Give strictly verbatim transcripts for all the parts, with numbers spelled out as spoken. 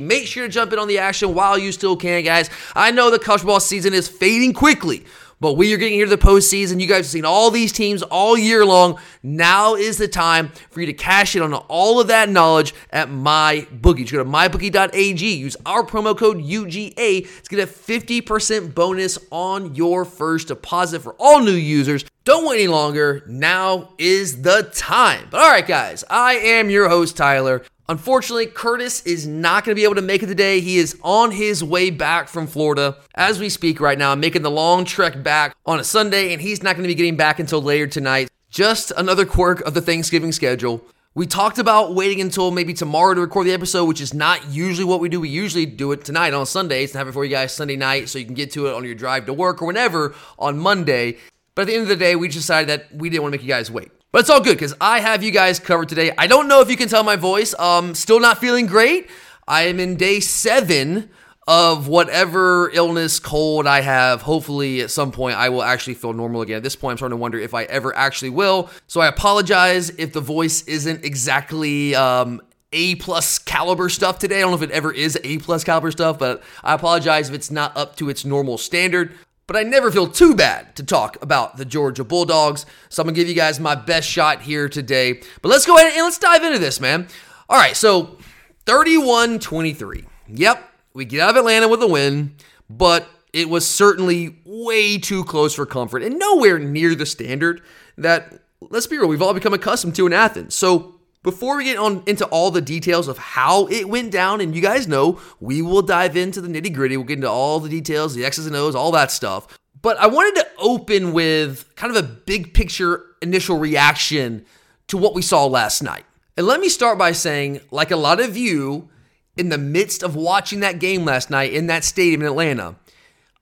Make sure to jump in on the action while you still can, guys. I know the college ball season is fading quickly, but we are getting here to the postseason. You guys have seen all these teams all year long. Now is the time for you to cash in on all of that knowledge at MyBookie. Just go to my bookie dot a g. Use our promo code U G A to get a fifty percent bonus on your first deposit for all new users. Don't wait any longer. Now is the time. But all right, guys, I am your host, Tyler. Unfortunately, Curtis is not going to be able to make it today. He is on his way back from Florida as we speak right now, making the long trek back on a Sunday, and he's not going to be getting back until later tonight. Just another quirk of the Thanksgiving schedule. We talked about waiting until maybe tomorrow to record the episode, which is not usually what we do. We usually do it tonight on Sundays and have it for you guys Sunday night so you can get to it on your drive to work or whenever on Monday. But at the end of the day, we decided that we didn't want to make you guys wait. But it's all good because I have you guys covered today. I don't know if you can tell my voice. Um, still not feeling great. I am in day seven of whatever illness, cold I have. Hopefully at some point I will actually feel normal again. At this point, I'm starting to wonder if I ever actually will. So I apologize if the voice isn't exactly um, A-plus caliber stuff today. I don't know if it ever is A-plus caliber stuff, but I apologize if it's not up to its normal standard. But I never feel too bad to talk about the Georgia Bulldogs, so I'm going to give you guys my best shot here today. But let's go ahead and let's dive into this, man. All right, so thirty-one twenty-three. Yep, we get out of Atlanta with a win, but it was certainly way too close for comfort and nowhere near the standard that, let's be real, we've all become accustomed to in Athens. So before we get on into all the details of how it went down, and you guys know, we will dive into the nitty-gritty. We'll get into all the details, the X's and O's, all that stuff. But I wanted to open with kind of a big picture initial reaction to what we saw last night. And let me start by saying, like a lot of you, in the midst of watching that game last night in that stadium in Atlanta,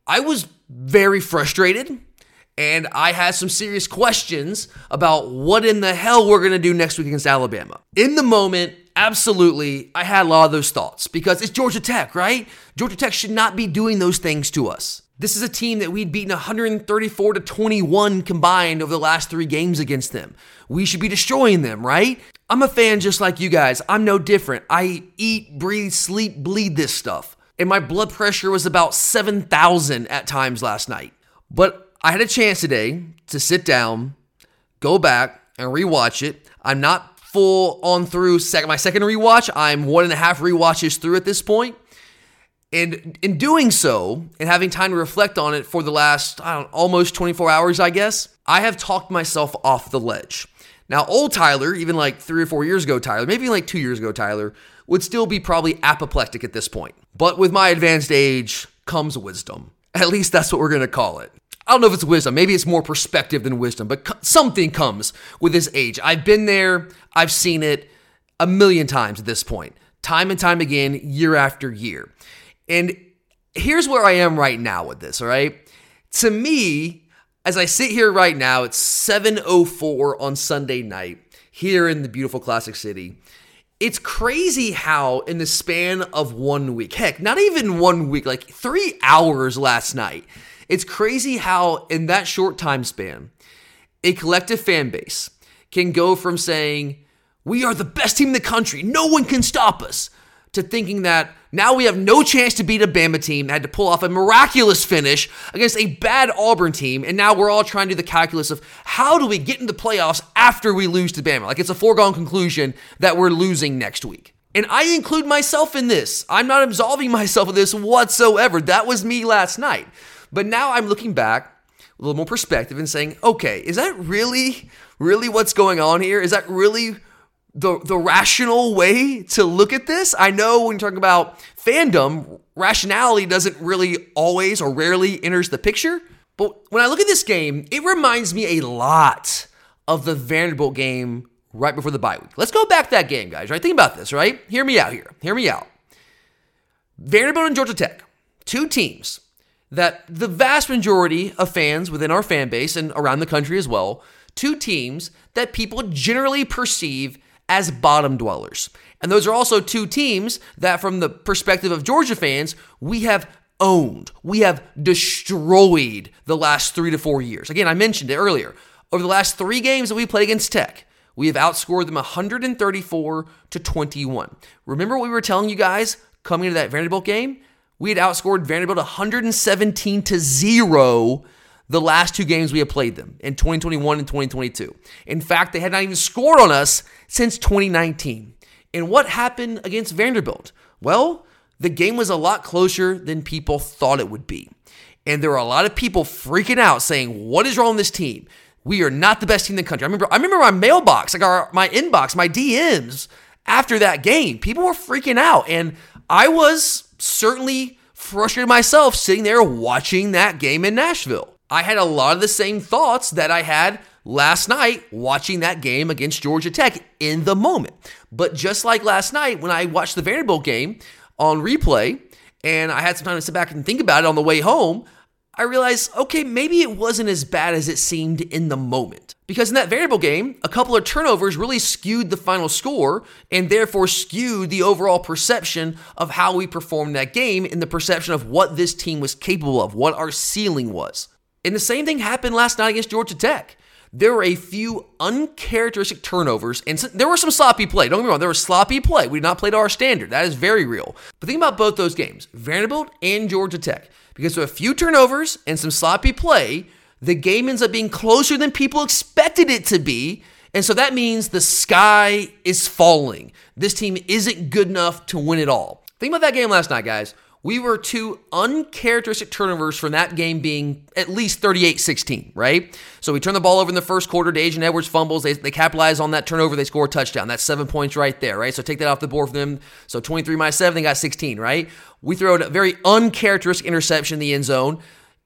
I was very frustrated. And I had some serious questions about what in the hell we're going to do next week against Alabama. In the moment, absolutely, I had a lot of those thoughts because it's Georgia Tech, right? Georgia Tech should not be doing those things to us. This is a team that we'd beaten one thirty-four to twenty-one combined over the last three games against them. We should be destroying them, right? I'm a fan just like you guys. I'm no different. I eat, breathe, sleep, bleed this stuff. And my blood pressure was about seven thousand at times last night. But I had a chance today to sit down, go back, and rewatch it. I'm not full on through sec- my second rewatch. I'm one and a half rewatches through at this point. And in doing so, and having time to reflect on it for the last, I don't know, almost twenty-four hours, I guess, I have talked myself off the ledge. Now, old Tyler, even like three or four years ago, Tyler, maybe like two years ago, Tyler, would still be probably apoplectic at this point. But with my advanced age comes wisdom. At least that's what we're going to call it. I don't know if it's wisdom. Maybe it's more perspective than wisdom, but co- something comes with this age. I've been there. I've seen it a million times at this point, time and time again, year after year. And here's where I am right now with this, all right? To me, as I sit here right now, it's seven oh four on Sunday night here in the beautiful Classic City. It's crazy how in the span of one week, heck, not even one week, like three hours last night, it's crazy how in that short time span, a collective fan base can go from saying, we are the best team in the country, no one can stop us, to thinking that now we have no chance to beat a Bama team that had to pull off a miraculous finish against a bad Auburn team, and now we're all trying to do the calculus of how do we get into the playoffs after we lose to Bama? Like it's a foregone conclusion that we're losing next week. And I include myself in this. I'm not absolving myself of this whatsoever. That was me last night. But now I'm looking back with a little more perspective and saying, okay, is that really, really what's going on here? Is that really the the rational way to look at this? I know when you talk about fandom, rationality doesn't really always or rarely enters the picture. But when I look at this game, it reminds me a lot of the Vanderbilt game right before the bye week. Let's go back to that game, guys, right? Think about this, right? Hear me out here. Hear me out. Vanderbilt and Georgia Tech, two teams that the vast majority of fans within our fan base and around the country as well, two teams that people generally perceive as bottom dwellers. And those are also two teams that, from the perspective of Georgia fans, we have owned. We have destroyed the last three to four years. Again, I mentioned it earlier. Over the last three games that we played against Tech, we have outscored them one thirty-four to twenty-one. Remember what we were telling you guys coming into that Vanderbilt game? We had outscored Vanderbilt one seventeen to zero the last two games we had played them in twenty twenty-one and twenty twenty-two. In fact, they had not even scored on us since twenty nineteen. And what happened against Vanderbilt? Well, the game was a lot closer than people thought it would be. And there were a lot of people freaking out saying, what is wrong with this team? We are not the best team in the country. I remember I remember my mailbox, like our, my inbox, my D Ms after that game. People were freaking out. And I was certainly frustrated myself sitting there watching that game in Nashville. I had a lot of the same thoughts that I had last night watching that game against Georgia Tech in the moment. But just like last night when I watched the Vanderbilt game on replay and I had some time to sit back and think about it on the way home, I realized, okay, maybe it wasn't as bad as it seemed in the moment. Because in that Vanderbilt game, a couple of turnovers really skewed the final score and therefore skewed the overall perception of how we performed that game and the perception of what this team was capable of, what our ceiling was. And the same thing happened last night against Georgia Tech. There were a few uncharacteristic turnovers, and there were some sloppy play. Don't get me wrong, there was sloppy play. We did not play to our standard. That is very real. But think about both those games, Vanderbilt and Georgia Tech. Because with a few turnovers and some sloppy play, the game ends up being closer than people expected it to be. And so that means the sky is falling. This team isn't good enough to win it all. Think about that game last night, guys. We were two uncharacteristic turnovers from that game being at least thirty-eight sixteen, right? So we turned the ball over in the first quarter to Asian Edwards fumbles. They, they capitalize on that turnover. They score a touchdown. That's seven points right there, right? So take that off the board for them. So twenty-three minus seven, they got sixteen, right? We throw a very uncharacteristic interception in the end zone.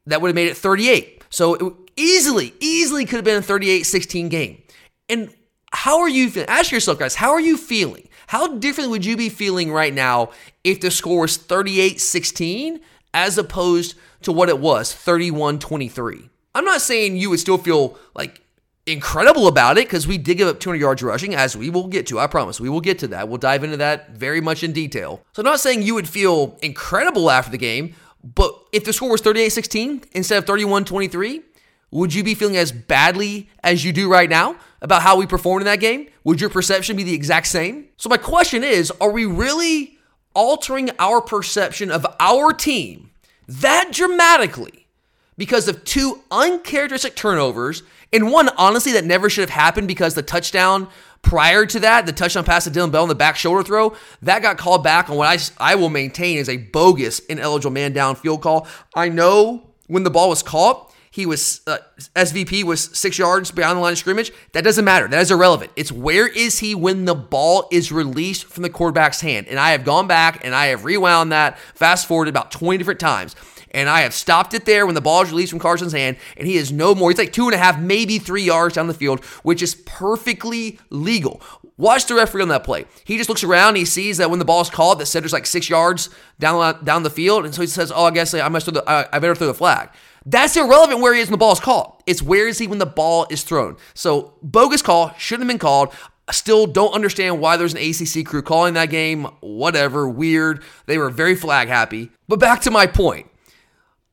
That would have made it thirty-eight. So it easily, easily could have been a thirty-eight sixteen game. And how are you feeling? Ask yourself, guys, how are you feeling? How differently would you be feeling right now if the score was thirty-eight sixteen as opposed to what it was, thirty-one twenty-three? I'm not saying you would still feel like incredible about it because we did give up two hundred yards rushing, as we will get to. I promise we will get to that. We'll dive into that very much in detail. So I'm not saying you would feel incredible after the game, but if the score was thirty-eight sixteen instead of thirty-one twenty-three, would you be feeling as badly as you do right now about how we performed in that game? Would your perception be the exact same? So my question is, are we really altering our perception of our team that dramatically because of two uncharacteristic turnovers and one, honestly, that never should have happened because the touchdown prior to that, the touchdown pass to Dylan Bell on the back shoulder throw, that got called back on what I, I will maintain is a bogus ineligible man down field call. I know when the ball was caught, He was, uh, S V P was six yards behind the line of scrimmage. That doesn't matter. That is irrelevant. It's where is he when the ball is released from the quarterback's hand. And I have gone back and I have rewound that, fast forwarded about twenty different times. And I have stopped it there when the ball is released from Carson's hand. And he is no more. He's like two and a half, maybe three yards down the field, which is perfectly legal. Watch the referee on that play. He just looks around. And he sees that when the ball is called, the center's like six yards down, down the field. And so he says, oh, I guess I must throw the, I, I better throw the flag. That's irrelevant where he is when the ball is caught. It's where is he when the ball is thrown. So bogus call, shouldn't have been called. I still don't understand why there's an A C C crew calling that game. Whatever, weird. They were very flag happy. But back to my point.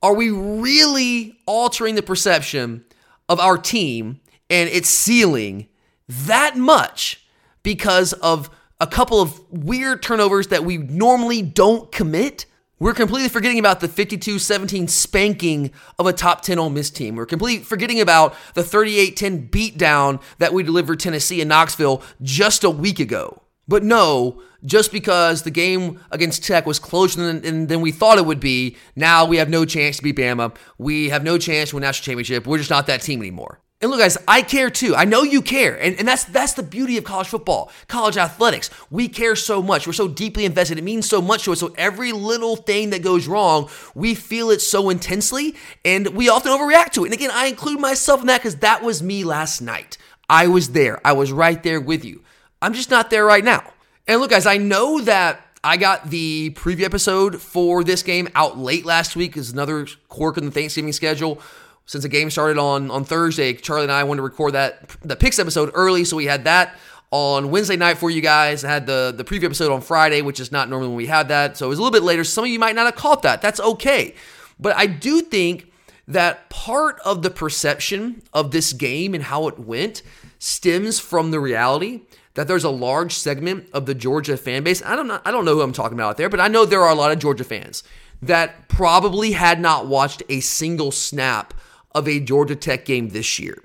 Are we really altering the perception of our team and its ceiling that much because of a couple of weird turnovers that we normally don't commit? We're completely forgetting about the fifty-two seventeen spanking of a top ten Ole Miss team. We're completely forgetting about the thirty-eight ten beatdown that we delivered Tennessee in Knoxville just a week ago. But no, just because the game against Tech was closer than, than we thought it would be, now we have no chance to beat Bama. We have no chance to win national championship. We're just not that team anymore. And look, guys, I care too. I know you care. And, and that's that's the beauty of college football, college athletics. We care so much. We're so deeply invested. It means so much to us. So every little thing that goes wrong, we feel it so intensely, and we often overreact to it. And again, I include myself in that because that was me last night. I was there. I was right there with you. I'm just not there right now. And look, guys, I know that I got the preview episode for this game out late last week. It's another quirk in the Thanksgiving schedule. Since the game started on, on Thursday, Charlie and I wanted to record that the picks episode early, so we had that on Wednesday night for you guys. I had the, the preview episode on Friday, which is not normally when we had that, so it was a little bit later. Some of you might not have caught that. That's okay. But I do think that part of the perception of this game and how it went stems from the reality that there's a large segment of the Georgia fan base. I don't know, I don't know who I'm talking about out there, but I know there are a lot of Georgia fans that probably had not watched a single snap of a Georgia Tech game this year.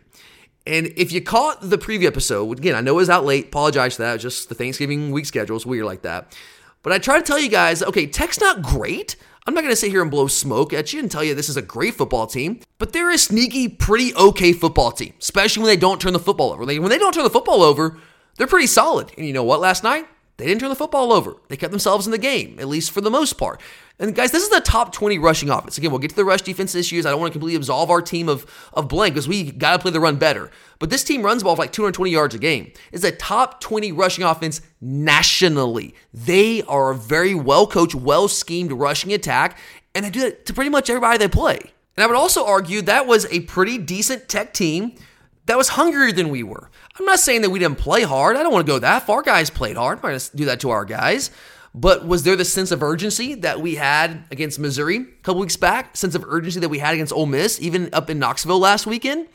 And if you caught the preview episode, again, I know it was out late, apologize for that, it was just the Thanksgiving week schedule, it's weird like that. But I try to tell you guys, okay, Tech's not great. I'm not going to sit here and blow smoke at you and tell you this is a great football team, but they're a sneaky, pretty okay football team, especially when they don't turn the football over. When they don't turn the football over, they're pretty solid. And you know what? Last night, they didn't turn the football over. They kept themselves in the game, at least for the most part. And guys, this is the top twenty rushing offense. Again, we'll get to the rush defense issues. I don't want to completely absolve our team of, of blank because we got to play the run better. But this team runs the ball for like two hundred twenty yards a game. It's a top twenty rushing offense nationally. They are a very well-coached, well-schemed rushing attack, and they do that to pretty much everybody they play. And I would also argue that was a pretty decent Tech team that was hungrier than we were. I'm not saying that we didn't play hard. I don't want to go that far. Our guys played hard. I'm not going to do that to our guys. But was there the sense of urgency that we had against Missouri a couple weeks back? Sense of urgency that we had against Ole Miss, even up in Knoxville last weekend?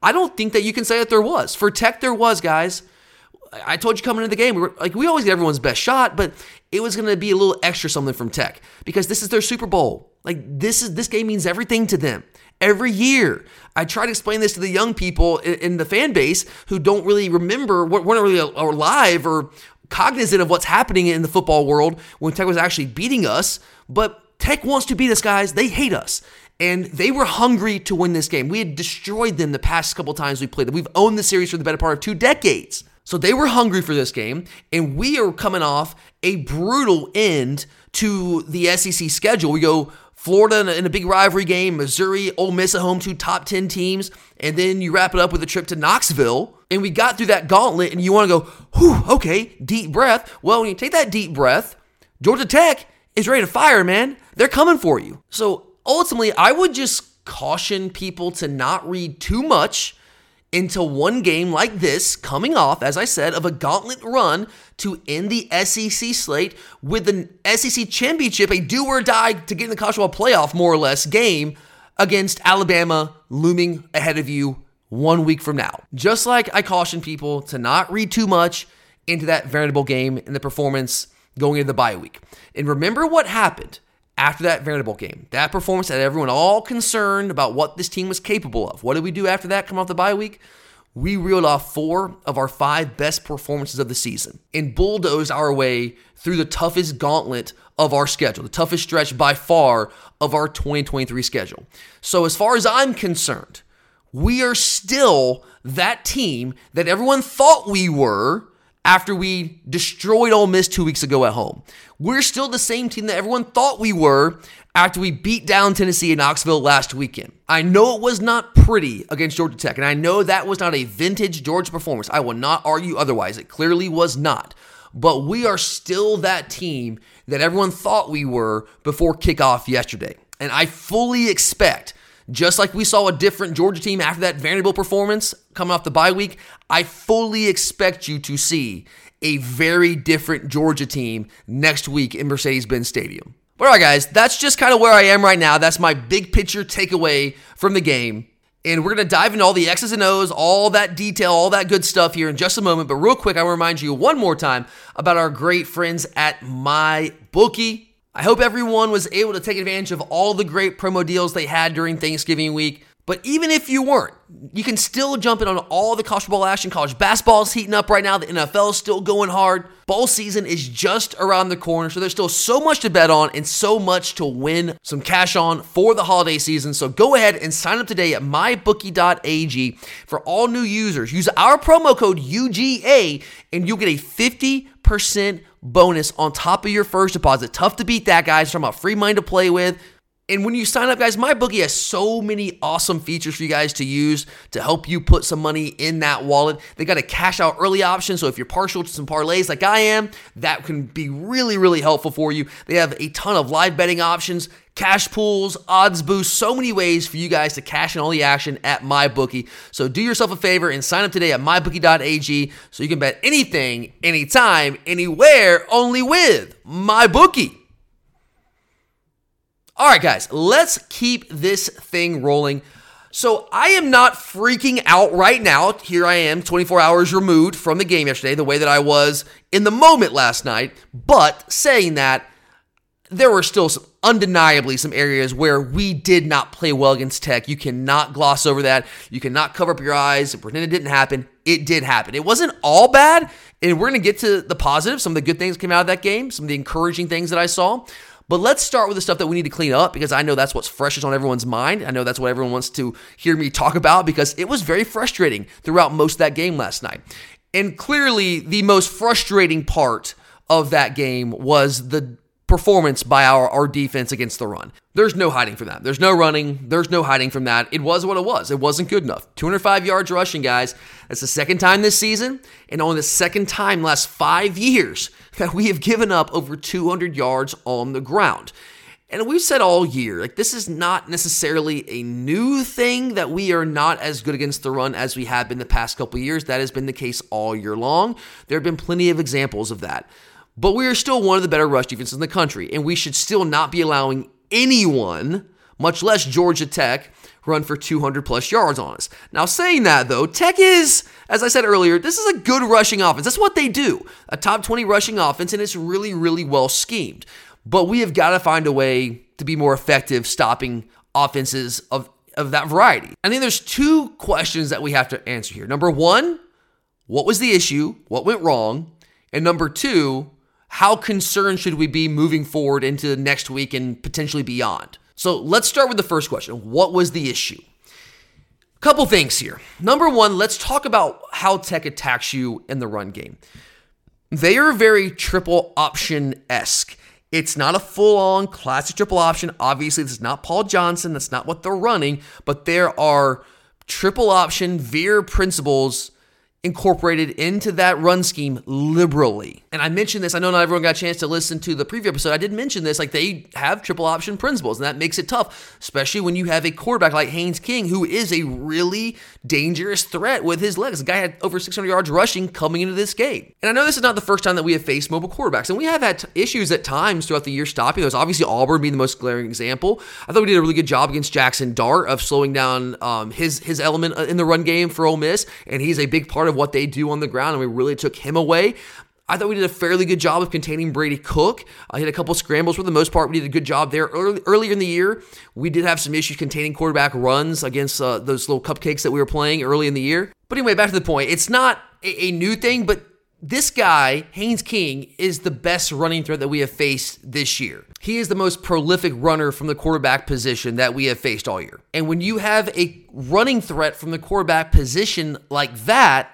I don't think that you can say that there was. For Tech, there was, guys. I told you coming into the game, we were, like we always get everyone's best shot, but it was going to be a little extra something from Tech because this is their Super Bowl. Like this is this game means everything to them. Every year, I try to explain this to the young people in, in the fan base who don't really remember, weren't really alive or cognizant of what's happening in the football world when Tech was actually beating us. But Tech wants to beat us, guys. They hate us. And they were hungry to win this game. We had destroyed them the past couple times we played them. We've owned the series for the better part of two decades. So they were hungry for this game, and we are coming off a brutal end to the S E C schedule. We go Florida in a, in a big rivalry game, Missouri, Ole Miss at home, two top ten teams, and then you wrap it up with a trip to Knoxville, and we got through that gauntlet, and you want to go, whew, okay, deep breath. Well, when you take that deep breath, Georgia Tech is ready to fire, man. They're coming for you. So ultimately, I would just caution people to not read too much into one game like this, coming off, as I said, of a gauntlet run to end the S E C slate with an S E C championship, a do or die to get in the college football playoff, more or less, game against Alabama looming ahead of you one week from now. Just like I caution people to not read too much into that Vanderbilt game and the performance going into the bye week. And remember what happened after that Vanderbilt game, that performance that everyone all concerned about what this team was capable of. What did we do after that come off the bye week? We reeled off four of our five best performances of the season and bulldozed our way through the toughest gauntlet of our schedule, the toughest stretch by far of our twenty twenty-three schedule. So as far as I'm concerned, we are still that team that everyone thought we were after we destroyed Ole Miss two weeks ago at home. We're still the same team that everyone thought we were after we beat down Tennessee in Knoxville last weekend. I know it was not pretty against Georgia Tech, and I know that was not a vintage Georgia performance. I will not argue otherwise. It clearly was not. But we are still that team that everyone thought we were before kickoff yesterday. And I fully expect, just like we saw a different Georgia team after that Vanderbilt performance coming off the bye week, I fully expect you to see a very different Georgia team next week in Mercedes-Benz Stadium. But all right, guys, that's just kind of where I am right now. That's my big picture takeaway from the game. And we're going to dive into all the X's and O's, all that detail, all that good stuff here in just a moment. But real quick, I want to remind you one more time about our great friends at MyBookie. I hope everyone was able to take advantage of all the great promo deals they had during Thanksgiving week. But even if you weren't, you can still jump in on all the college football action. College basketball is heating up right now. The N F L is still going hard. Bowl season is just around the corner. So there's still so much to bet on and so much to win some cash on for the holiday season. So go ahead and sign up today at my bookie dot a g for all new users. Use our promo code U G A and you'll get a fifty percent bonus on top of your first deposit. Tough to beat that, guys. Talking about free money to play with. And when you sign up, guys, MyBookie has so many awesome features for you guys to use to help you put some money in that wallet. They got a cash out early option, so if you're partial to some parlays like I am, that can be really, really helpful for you. They have a ton of live betting options, cash pools, odds boosts, so many ways for you guys to cash in all the action at MyBookie. So do yourself a favor and sign up today at my bookie dot a g so you can bet anything, anytime, anywhere, only with MyBookie. All right, guys, let's keep this thing rolling. So I am not freaking out right now. Here I am, twenty-four hours removed from the game yesterday, the way that I was in the moment last night. But saying that, there were still some, undeniably some areas where we did not play well against Tech. You cannot gloss over that. You cannot cover up your eyes and pretend it didn't happen. It did happen. It wasn't all bad, and we're going to get to the positive. Some of the good things came out of that game, some of the encouraging things that I saw. But let's start with the stuff that we need to clean up, because I know that's what's freshest on everyone's mind. I know that's what everyone wants to hear me talk about, because it was very frustrating throughout most of that game last night. And clearly, the most frustrating part of that game was the performance by our, our defense against the run. There's no hiding from that. There's no running. There's no hiding from that. It was what it was. It wasn't good enough. two hundred five yards rushing, guys. That's the second time this season, and only the second time last five years that we have given up over two hundred yards on the ground. And we've said all year, like, this is not necessarily a new thing that we are not as good against the run as we have been the past couple of years. That has been the case all year long. There have been plenty of examples of that. But we are still one of the better rush defenses in the country, and we should still not be allowing anyone, much less Georgia Tech, run for two hundred plus yards on us. Now, saying that, though, Tech is, as I said earlier, this is a good rushing offense. That's what they do, a top twenty rushing offense, and it's really, really well schemed. But we have got to find a way to be more effective stopping offenses of, of that variety. I think there's two questions that we have to answer here. Number one, what was the issue? What went wrong? And number two, how concerned should we be moving forward into next week and potentially beyond? So let's start with the first question. What was the issue? A couple things here. Number one, let's talk about how Tech attacks you in the run game. They are very triple option-esque. It's not a full-on classic triple option. Obviously, this is not Paul Johnson. That's not what they're running. But there are triple option veer principles incorporated into that run scheme liberally. And I mentioned this, I know not everyone got a chance to listen to the preview episode. I did mention this, like, they have triple option principles, and that makes it tough, especially when you have a quarterback like Haynes King, who is a really dangerous threat with his legs. The guy had over six hundred yards rushing coming into this game. And I know this is not the first time that we have faced mobile quarterbacks, and we have had t- issues at times throughout the year stopping those. Obviously, Auburn being the most glaring example. I thought we did a really good job against Jackson Dart of slowing down um, his, his element in the run game for Ole Miss, and he's a big part of what they do on the ground, and we really took him away. I thought we did a fairly good job of containing Brady Cook. I hit a couple scrambles for the most part. We did a good job there. Early, earlier in the year, we did have some issues containing quarterback runs against uh, those little cupcakes that we were playing early in the year. But anyway, back to the point. It's not a, a new thing, but this guy, Haynes King, is the best running threat that we have faced this year. He is the most prolific runner from the quarterback position that we have faced all year. And when you have a running threat from the quarterback position like that,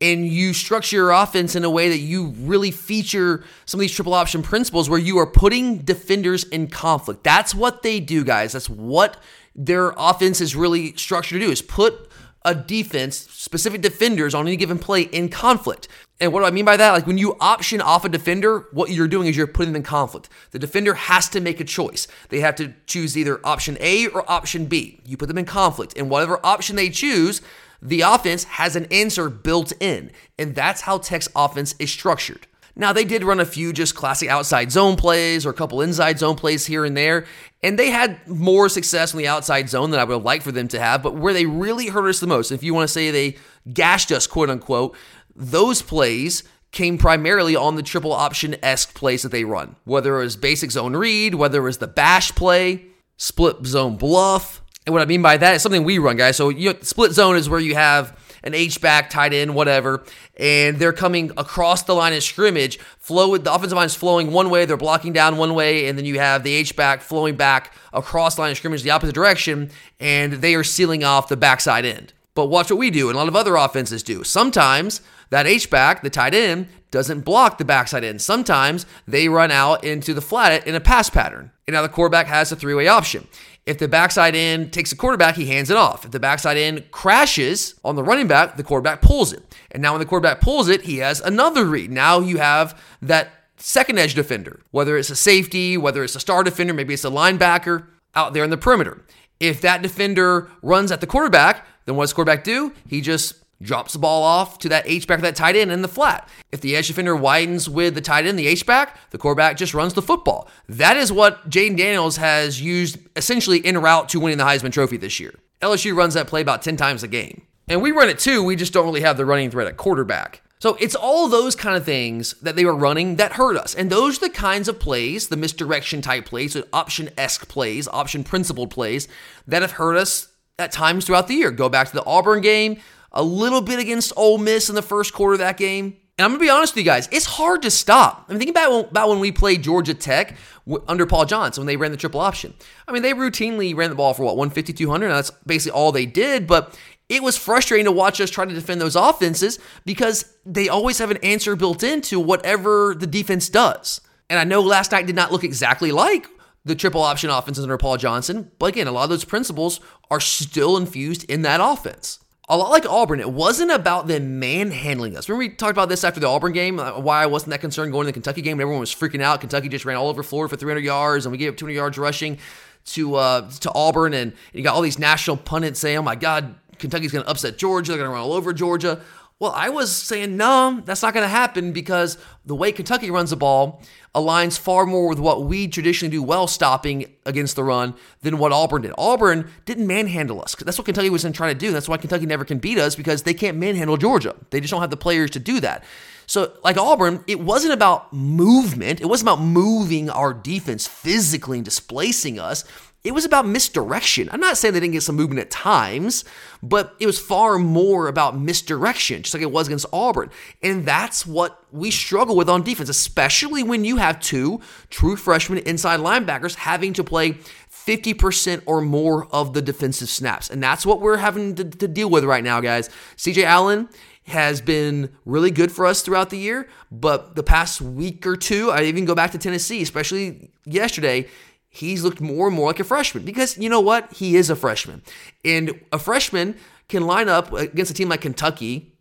and you structure your offense in a way that you really feature some of these triple option principles where you are putting defenders in conflict. That's what they do, guys. That's what their offense is really structured to do, is put a defense, specific defenders on any given play in conflict. And what do I mean by that? Like, when you option off a defender, what you're doing is you're putting them in conflict. The defender has to make a choice. They have to choose either option A or option B. You put them in conflict, and whatever option they choose, the offense has an answer built in, and that's how Tech's offense is structured. Now, they did run a few just classic outside zone plays or a couple inside zone plays here and there, and they had more success in the outside zone than I would like for them to have, but where they really hurt us the most, if you want to say they gashed us, quote-unquote, those plays came primarily on the triple option-esque plays that they run, whether it was basic zone read, whether it was the bash play, split zone bluff. And what I mean by that is something we run, guys. So you know, split zone is where you have an H-back, tight end, whatever, and they're coming across the line of scrimmage. Flow, the offensive line is flowing one way, they're blocking down one way, and then you have the H-back flowing back across the line of scrimmage the opposite direction, and they are sealing off the backside end. But watch what we do and a lot of other offenses do. Sometimes that H-back, the tight end, doesn't block the backside end. Sometimes they run out into the flat in a pass pattern. And now the quarterback has a three-way option. If the backside end takes the quarterback, he hands it off. If the backside end crashes on the running back, the quarterback pulls it. And now when the quarterback pulls it, he has another read. Now you have that second edge defender, whether it's a safety, whether it's a star defender, maybe it's a linebacker out there in the perimeter. If that defender runs at the quarterback, then what does the quarterback do? He just drops the ball off to that H-back or that tight end in the flat. If the edge defender widens with the tight end, the H-back, the quarterback just runs the football. That is what Jaden Daniels has used essentially en route to winning the Heisman Trophy this year. L S U runs that play about ten times a game. And we run it too, we just don't really have the running threat at quarterback. So it's all those kind of things that they were running that hurt us. And those are the kinds of plays, the misdirection type plays, the option-esque plays, option-principled plays, that have hurt us at times throughout the year. Go back to the Auburn game, a little bit against Ole Miss in the first quarter of that game. And I'm going to be honest with you guys, it's hard to stop. I mean, think about, about when we played Georgia Tech w- under Paul Johnson when they ran the triple option. I mean, they routinely ran the ball for, what, one fifty, two hundred? Now, that's basically all they did, but it was frustrating to watch us try to defend those offenses because they always have an answer built into whatever the defense does. And I know last night did not look exactly like the triple option offenses under Paul Johnson, but again, a lot of those principles are still infused in that offense. A lot like Auburn, it wasn't about them manhandling us. Remember we talked about this after the Auburn game, why I wasn't that concerned going to the Kentucky game, and everyone was freaking out. Kentucky just ran all over Florida for three hundred yards, and we gave up two hundred yards rushing to uh, to Auburn, and you got all these national pundits saying, oh my God, Kentucky's going to upset Georgia, they're going to run all over Georgia. Well, I was saying, no, that's not going to happen because the way Kentucky runs the ball aligns far more with what we traditionally do well stopping against the run than what Auburn did. Auburn didn't manhandle us. That's what Kentucky was trying to do. That's why Kentucky never can beat us because they can't manhandle Georgia. They just don't have the players to do that. So like Auburn, it wasn't about movement. It wasn't about moving our defense physically and displacing us. It was about misdirection. I'm not saying they didn't get some movement at times, but it was far more about misdirection, just like it was against Auburn. And that's what we struggle with on defense, especially when you have two true freshmen inside linebackers having to play fifty percent or more of the defensive snaps. And that's what we're having to, to deal with right now, guys. C J Allen has been really good for us throughout the year, but the past week or two, I even go back to Tennessee, especially yesterday, he's looked more and more like a freshman because you know what? He is a freshman. And a freshman can line up against a team like Kentucky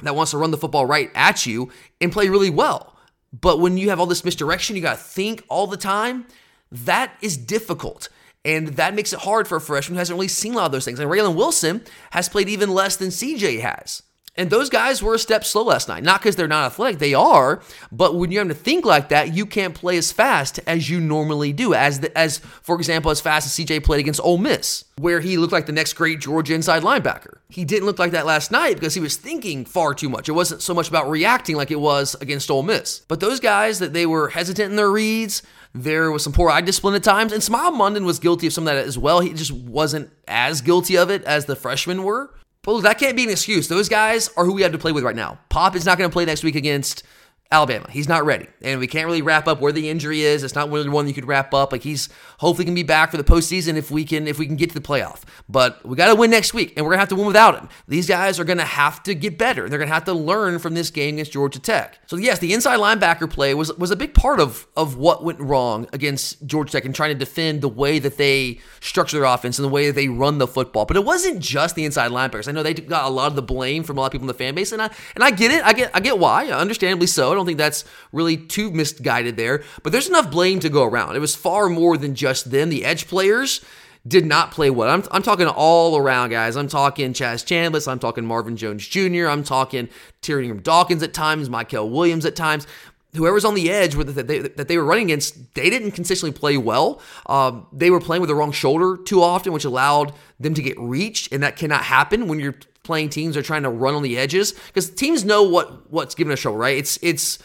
that wants to run the football right at you and play really well. But when you have all this misdirection, you got to think all the time. That is difficult. And that makes it hard for a freshman who hasn't really seen a lot of those things. And Raylan Wilson has played even less than C J has. And those guys were a step slow last night. Not because they're not athletic. They are. But when you're having to think like that, you can't play as fast as you normally do. As, the, as for example, as fast as C J played against Ole Miss, where he looked like the next great Georgia inside linebacker. He didn't look like that last night because he was thinking far too much. It wasn't so much about reacting like it was against Ole Miss. But those guys, that they were hesitant in their reads. There was some poor eye discipline at times. And Smile Mundin was guilty of some of that as well. He just wasn't as guilty of it as the freshmen were. Well, that can't be an excuse. Those guys are who we have to play with right now. Pop is not going to play next week against Alabama. He's not ready. And we can't really wrap up where the injury is. It's not really one you could wrap up. Like he's hopefully going to be back for the postseason if we can if we can get to the playoff. But we got to win next week, and we're going to have to win without him. These guys are going to have to get better. They're going to have to learn from this game against Georgia Tech. So yes, the inside linebacker play was was a big part of, of what went wrong against Georgia Tech and trying to defend the way that they structure their offense and the way that they run the football. But it wasn't just the inside linebackers. I know they got a lot of the blame from a lot of people in the fan base, and I and I get it. I get I get why. Understandably so. I don't think that's really too misguided there, but there's enough blame to go around. It was far more than just them. The edge players did not play well. I'm, I'm talking all around, guys. I'm talking Chaz Chambliss. I'm talking Marvin Jones Junior I'm talking Tyrion Dawkins at times, Michael Williams at times. Whoever's on the edge with the, that, they, that they were running against, they didn't consistently play well. Um, they were playing with the wrong shoulder too often, which allowed them to get reached, and that cannot happen when you're playing teams that are trying to run on the edges because teams know what, what's given a show, right? It's it's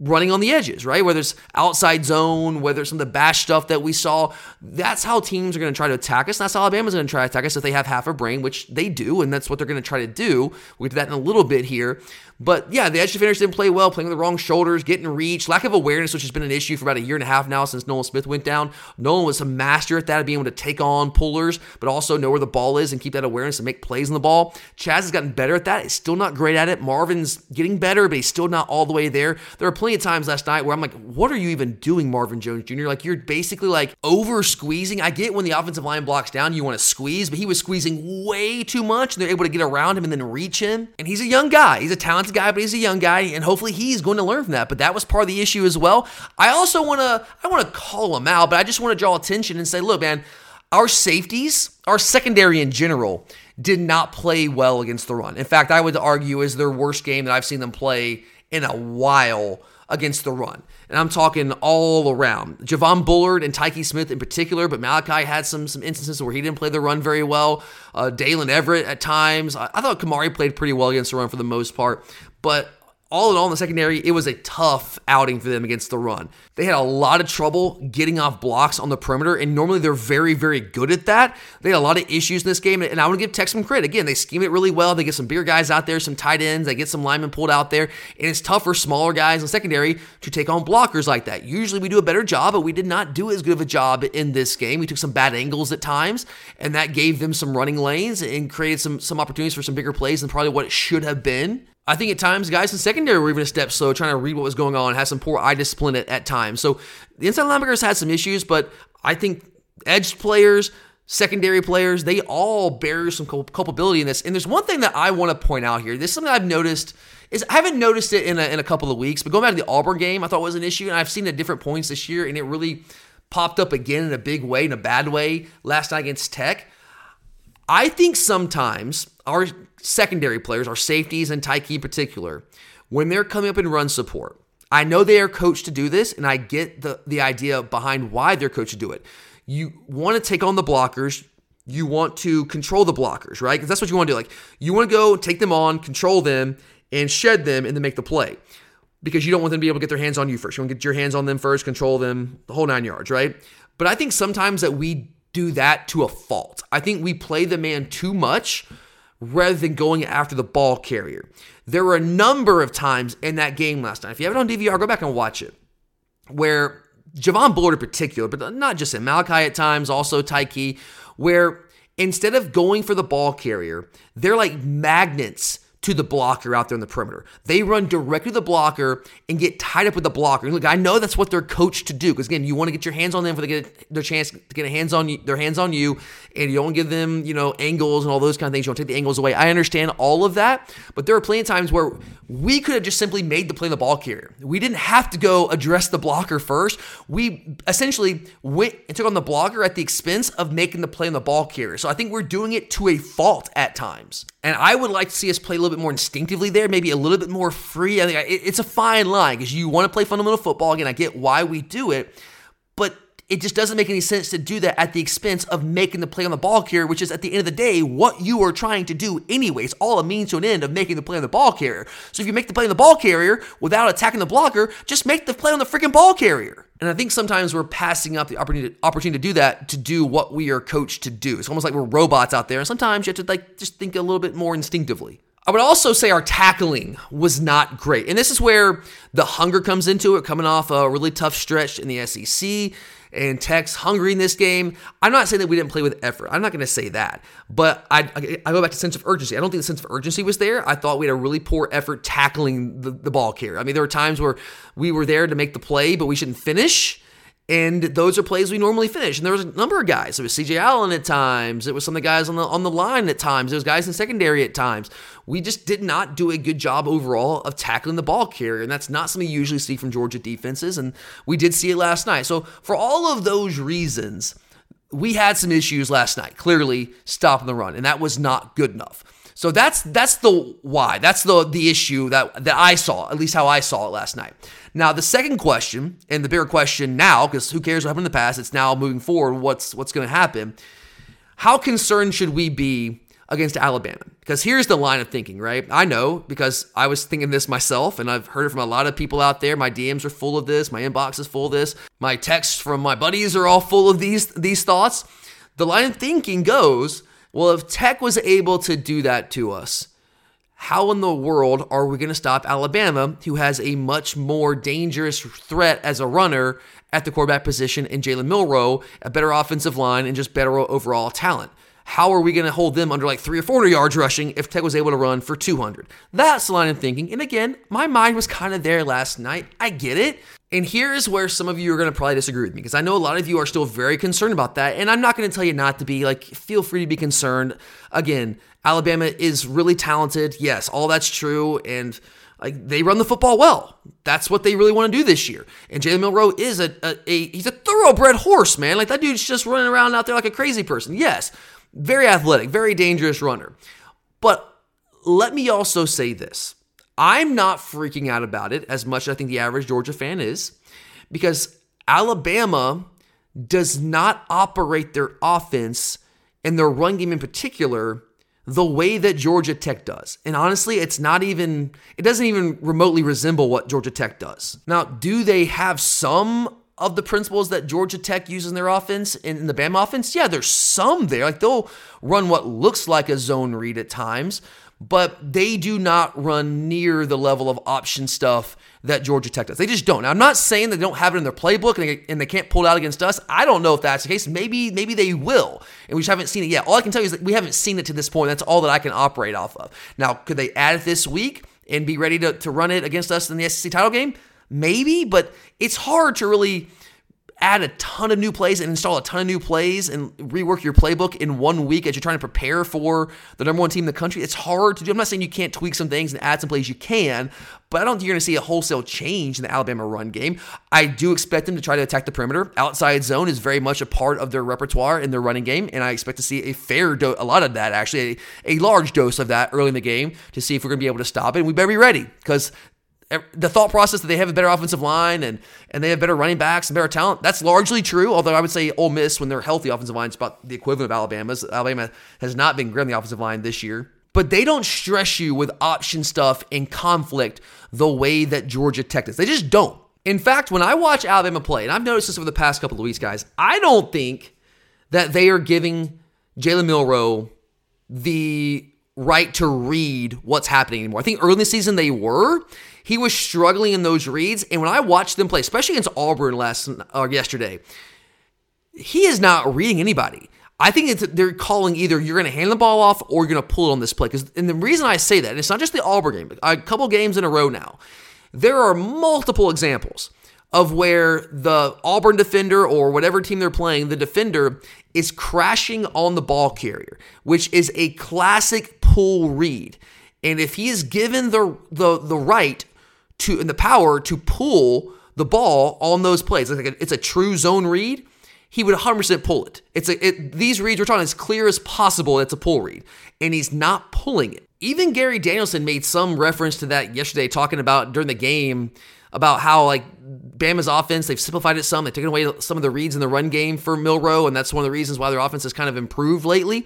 running on the edges, right? Whether it's outside zone, whether it's some of the bash stuff that we saw, that's how teams are going to try to attack us. And that's how Alabama's going to try to attack us if they have half a brain, which they do, and that's what they're going to try to do. We'll get to that in a little bit here. But yeah, the edge defenders didn't play well, playing with the wrong shoulders, getting reach, lack of awareness, which has been an issue for about a year and a half now since Nolan Smith went down. Nolan was a master at that, of being able to take on pullers, but also know where the ball is and keep that awareness and make plays on the ball. Chaz has gotten better at that. He's still not great at it. Marvin's getting better, but he's still not all the way there. There are plenty of times last night where I'm like, what are you even doing, Marvin Jones Junior? Like, you're basically like over squeezing. I get when the offensive line blocks down, you want to squeeze, but he was squeezing way too much, and they're able to get around him and then reach him. And he's a young guy. He's a talented guy, but he's a young guy, and hopefully he's going to learn from that. But that was part of the issue as well. I also want to, I want to call him out, but I just want to draw attention and say, look, man, our safeties, our secondary in general, did not play well against the run. In fact, I would argue is their worst game that I've seen them play in a while against the run. And I'm talking all around. Javon Bullard and Tyke Smith in particular, but Malachi had some some instances where he didn't play the run very well. Uh, Dalen Everett at times. I, I thought Kamari played pretty well against the run for the most part. But all in all, in the secondary, it was a tough outing for them against the run. They had a lot of trouble getting off blocks on the perimeter, and normally they're very, very good at that. They had a lot of issues in this game, and I want to give Tech some credit. Again, they scheme it really well. They get some bigger guys out there, some tight ends. They get some linemen pulled out there, and it's tough for smaller guys in secondary to take on blockers like that. Usually we do a better job, but we did not do as good of a job in this game. We took some bad angles at times, and that gave them some running lanes and created some, some opportunities for some bigger plays than probably what it should have been. I think at times guys in secondary were even a step slow, trying to read what was going on, had some poor eye discipline at, at times. So the inside linebackers had some issues, but I think edge players, secondary players, they all bear some culpability in this. And there's one thing that I want to point out here. This is something I've noticed. Is I haven't noticed it in a, in a couple of weeks, but going back to the Auburn game, I thought it was an issue, and I've seen it at different points this year, and it really popped up again in a big way, in a bad way, last night against Tech. I think sometimes our secondary players, our safeties and Tyke in particular, when they're coming up in run support, I know they are coached to do this, and I get the, the idea behind why they're coached to do it. You want to take on the blockers. You want to control the blockers, right? Because that's what you want to do. Like, you want to go take them on, control them, and shed them, and then make the play. Because you don't want them to be able to get their hands on you first. You want to get your hands on them first, control them, the whole nine yards, right? But I think sometimes that we do that to a fault. I think we play the man too much rather than going after the ball carrier. There were a number of times in that game last night. If you have it on D V R, go back and watch it, where Javon Bullard in particular, but not just him, Malachi at times, also Tyke, where instead of going for the ball carrier, they're like magnets to the blocker out there on the perimeter. They run directly to the blocker and get tied up with the blocker. And look, I know that's what they're coached to do, because again, you want to get your hands on them for they get their chance to get a hands on you, their hands on you, and you don't give them, you know, angles and all those kind of things. You don't take the angles away. I understand all of that, but there are plenty of times where we could have just simply made the play the ball carrier. We didn't have to go address the blocker first. We essentially went and took on the blocker at the expense of making the play on the ball carrier. So I think we're doing it to a fault at times. And I would like to see us play a little bit more instinctively there, maybe a little bit more free. I think it's a fine line, because you want to play fundamental football. Again, I get why we do it, but it just doesn't make any sense to do that at the expense of making the play on the ball carrier, which is at the end of the day what you are trying to do anyway. It's all a means to an end of making the play on the ball carrier. So if you make the play on the ball carrier without attacking the blocker, just make the play on the freaking ball carrier. And I think sometimes we're passing up the opportunity opportunity to do that, to do what we are coached to do. It's almost like we're robots out there, and sometimes you have to like just think a little bit more instinctively. I would also say our tackling was not great. And this is where the hunger comes into it, coming off a really tough stretch in the S E C, and Tech's hungry in this game. I'm not saying that we didn't play with effort. I'm not going to say that. But I, I go back to sense of urgency. I don't think the sense of urgency was there. I thought we had a really poor effort tackling the, the ball carrier. I mean, there were times where we were there to make the play, but we shouldn't finish. And those are plays we normally finish. And there was a number of guys. It was C J Allen at times. It was some of the guys on the on the line at times. It was guys in secondary at times. We just did not do a good job overall of tackling the ball carrier. And that's not something you usually see from Georgia defenses. And we did see it last night. So for all of those reasons, we had some issues last night, clearly stopping the run. And that was not good enough. So that's that's the why. That's the the issue that, that I saw, at least how I saw it last night. Now, the second question, and the bigger question now, because who cares what happened in the past, it's now moving forward, what's what's going to happen. How concerned should we be against Alabama. Because here's the line of thinking, right? I know, because I was thinking this myself, and I've heard it from a lot of people out there. My D Ms are full of this. My inbox is full of this. My texts from my buddies are all full of these, these thoughts. The line of thinking goes, well, if Tech was able to do that to us, how in the world are we going to stop Alabama, who has a much more dangerous threat as a runner at the quarterback position in Jalen Milroe, a better offensive line, and just better overall talent? How are we going to hold them under like three or four hundred yards rushing if Tech was able to run for two hundred? That's the line of thinking. And again, my mind was kind of there last night. I get it. And here's where some of you are going to probably disagree with me, because I know a lot of you are still very concerned about that. And I'm not going to tell you not to be. Like, feel free to be concerned. Again, Alabama is really talented. Yes, all that's true. And like, they run the football well. That's what they really want to do this year. And Jalen Milroe is a, a, a, he's a thoroughbred horse, man. Like, that dude's just running around out there like a crazy person. Yes, very athletic, very dangerous runner. But let me also say this. I'm not freaking out about it as much as I think the average Georgia fan is, because Alabama does not operate their offense and their run game in particular the way that Georgia Tech does. And honestly, it's not even, it doesn't even remotely resemble what Georgia Tech does. Now, do they have some of the principles that Georgia Tech uses in their offense and in the Bama offense? Yeah, there's some there. Like, they'll run what looks like a zone read at times, but they do not run near the level of option stuff that Georgia Tech does. They just don't. Now, I'm not saying they don't have it in their playbook and they, and they can't pull it out against us. I don't know if that's the case. Maybe maybe they will, and we just haven't seen it yet. All I can tell you is that we haven't seen it to this point. That's all that I can operate off of. Now, could they add it this week and be ready to, to run it against us in the S E C title game? Maybe, but it's hard to really add a ton of new plays and install a ton of new plays and rework your playbook in one week as you're trying to prepare for the number one team in the country. It's hard to do. I'm not saying you can't tweak some things and add some plays. You can, but I don't think you're going to see a wholesale change in the Alabama run game. I do expect them to try to attack the perimeter. Outside zone is very much a part of their repertoire in their running game, and I expect to see a fair dose, a lot of that actually, a, a large dose of that early in the game to see if we're going to be able to stop it. And we better be ready, because the thought process that they have a better offensive line and and they have better running backs and better talent, that's largely true, although I would say Ole Miss, when they're healthy, offensive line is about the equivalent of Alabama's. Alabama has not been great on the offensive line this year. But they don't stress you with option stuff and conflict the way that Georgia Tech does. They just don't. In fact, when I watch Alabama play, and I've noticed this over the past couple of weeks, guys, I don't think that they are giving Jalen Milroe the right to read what's happening anymore. I think early in the season they were. He was struggling in those reads, and when I watched them play, especially against Auburn last uh, yesterday, he is not reading anybody. I think it's, they're calling either you're going to hand the ball off or you're going to pull it on this play. Because, and the reason I say that, and it's not just the Auburn game, but a couple games in a row now, there are multiple examples of where the Auburn defender or whatever team they're playing, the defender is crashing on the ball carrier, which is a classic pull read. And if he is given the the the right to and the power to pull the ball on those plays, it's, like a, it's a true zone read, he would one hundred percent pull it. It's a, it, these reads we're talking as clear as possible. It's a pull read, and he's not pulling it. Even Gary Danielson made some reference to that yesterday, talking about during the game about how, like, Bama's offense, they've simplified it some. They've taken away some of the reads in the run game for Milroe, and that's one of the reasons why their offense has kind of improved lately.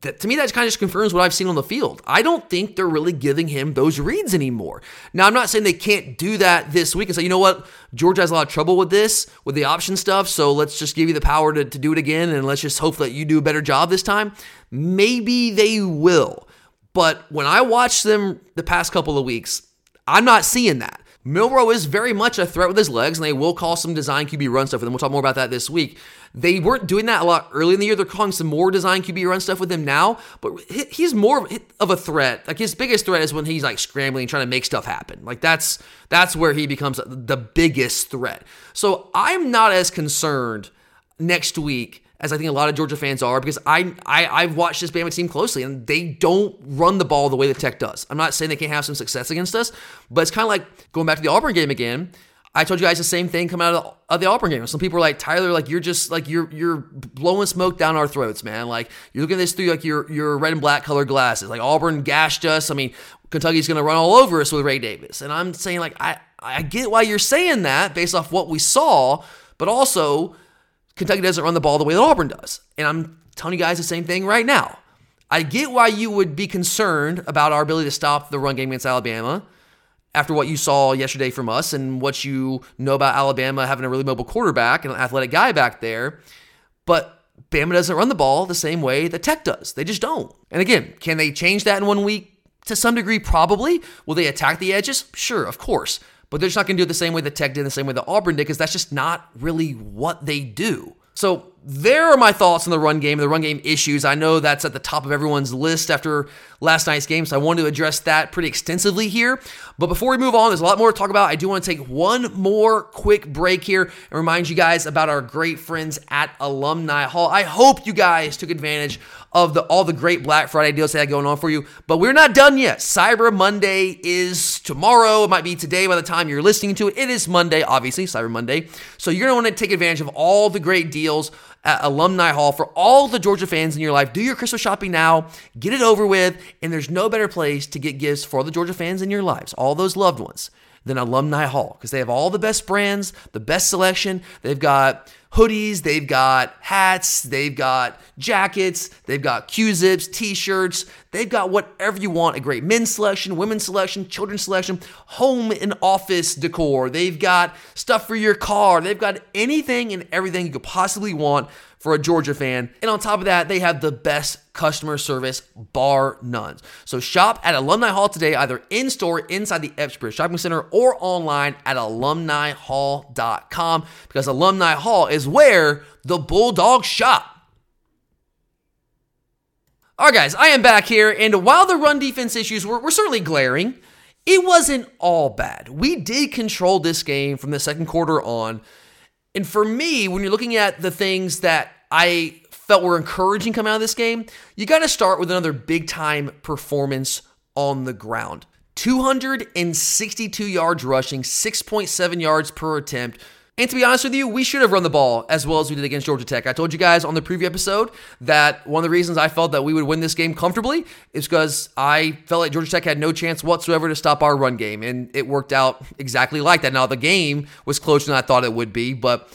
That, to me, that kind of just confirms what I've seen on the field. I don't think they're really giving him those reads anymore. Now, I'm not saying they can't do that this week and say, you know what, Georgia has a lot of trouble with this, with the option stuff, so let's just give you the power to, to do it again, and let's just hope that you do a better job this time. Maybe they will. But when I watch them the past couple of weeks, I'm not seeing that. Milroe is very much a threat with his legs, and they will call some design Q B run stuff with him. We'll talk more about that this week. They weren't doing that a lot early in the year. They're calling some more design Q B run stuff with him now, but he's more of a threat. Like, his biggest threat is when he's like scrambling and trying to make stuff happen. Like, that's that's where he becomes the biggest threat. So I'm not as concerned next week as I think a lot of Georgia fans are, because I, I, I've watched this Bama team closely, and they don't run the ball the way that Tech does. I'm not saying they can't have some success against us, but it's kind of like going back to the Auburn game again. I told you guys the same thing coming out of the, of the Auburn game. Some people are like, Tyler, like, you're just like, you're you're blowing smoke down our throats, man. Like, you're looking at this through like your your red and black colored glasses. Like, Auburn gashed us. I mean, Kentucky's going to run all over us with Ray Davis. And I'm saying, like, I, I get why you're saying that based off what we saw, but also Kentucky doesn't run the ball the way that Auburn does. And I'm telling you guys the same thing right now. I get why you would be concerned about our ability to stop the run game against Alabama after what you saw yesterday from us and what you know about Alabama having a really mobile quarterback and an athletic guy back there. But Bama doesn't run the ball the same way that Tech does. They just don't. And again, can they change that in one week? To some degree, probably. Will they attack the edges? Sure, of course. But they're just not going to do it the same way that Tech did, the same way that Auburn did, because that's just not really what they do. So there are my thoughts on the run game, the run game issues. I know that's at the top of everyone's list after last night's game, so I wanted to address that pretty extensively here. But before we move on, there's a lot more to talk about. I do want to take one more quick break here and remind you guys about our great friends at Alumni Hall. I hope you guys took advantage of the all the great Black Friday deals they had going on for you, but we're not done yet. Cyber Monday is tomorrow. It might be today by the time you're listening to it. It is Monday, obviously, Cyber Monday. So you're going to want to take advantage of all the great deals at Alumni Hall for all the Georgia fans in your life. Do your Christmas shopping now, get it over with, and there's no better place to get gifts for the Georgia fans in your lives, all those loved ones, than Alumni Hall, because they have all the best brands, the best selection. They've got hoodies, they've got hats, they've got jackets, they've got Q-zips, t-shirts, they've got whatever you want, a great men's selection, women's selection, children's selection, home and office decor. They've got stuff for your car. They've got anything and everything you could possibly want for a Georgia fan. And on top of that, they have the best customer service, bar none. So shop at Alumni Hall today, either in-store inside the Epps Bridge Shopping Center or online at alumni hall dot com, because Alumni Hall is where the Bulldogs shop. All right, guys, I am back here, and while the run defense issues were, were certainly glaring, it wasn't all bad. We did control this game from the second quarter on. And for me, when you're looking at the things that I felt were encouraging coming out of this game, you got to start with another big-time performance on the ground. two hundred sixty-two yards rushing, six point seven yards per attempt. And to be honest with you, we should have run the ball as well as we did against Georgia Tech. I told you guys on the preview episode that one of the reasons I felt that we would win this game comfortably is because I felt like Georgia Tech had no chance whatsoever to stop our run game, and it worked out exactly like that. Now, the game was closer than I thought it would be, but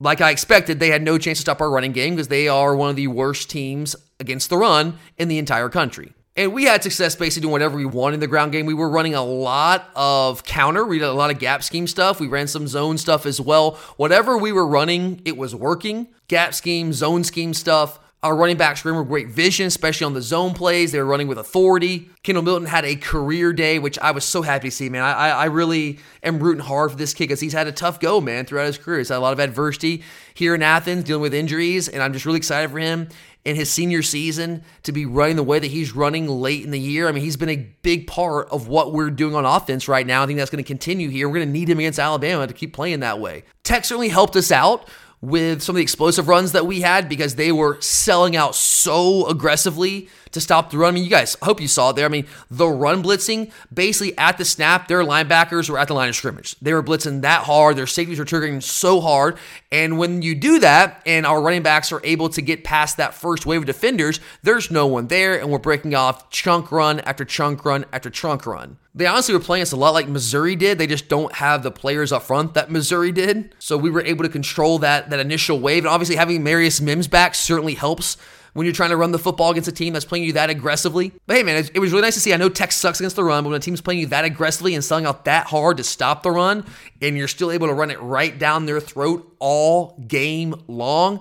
like I expected, they had no chance to stop our running game because they are one of the worst teams against the run in the entire country. And we had success basically doing whatever we wanted in the ground game. We were running a lot of counter. We did a lot of gap scheme stuff. We ran some zone stuff as well. Whatever we were running, it was working. Gap scheme, zone scheme stuff. Our running backs were great vision, especially on the zone plays. They were running with authority. Kendall Milton had a career day, which I was so happy to see, man. I, I really am rooting hard for this kid because he's had a tough go, man, throughout his career. He's had a lot of adversity here in Athens, dealing with injuries, and I'm just really excited for him in his senior season to be running the way that he's running late in the year. I mean, he's been a big part of what we're doing on offense right now. I think that's going to continue here. We're going to need him against Alabama to keep playing that way. Tech certainly helped us out with some of the explosive runs that we had because they were selling out so aggressively to stop the run. I mean, you guys, I hope you saw it there. I mean, the run blitzing, basically at the snap, their linebackers were at the line of scrimmage. They were blitzing that hard. Their safeties were triggering so hard. And when you do that and our running backs are able to get past that first wave of defenders, there's no one there, and we're breaking off chunk run after chunk run after chunk run. They honestly were playing us a lot like Missouri did. They just don't have the players up front that Missouri did. So we were able to control that, that initial wave. And obviously having Amarius Mims back certainly helps when you're trying to run the football against a team that's playing you that aggressively. But hey, man, it was really nice to see. I know Tech sucks against the run, but when a team's playing you that aggressively and selling out that hard to stop the run, and you're still able to run it right down their throat all game long,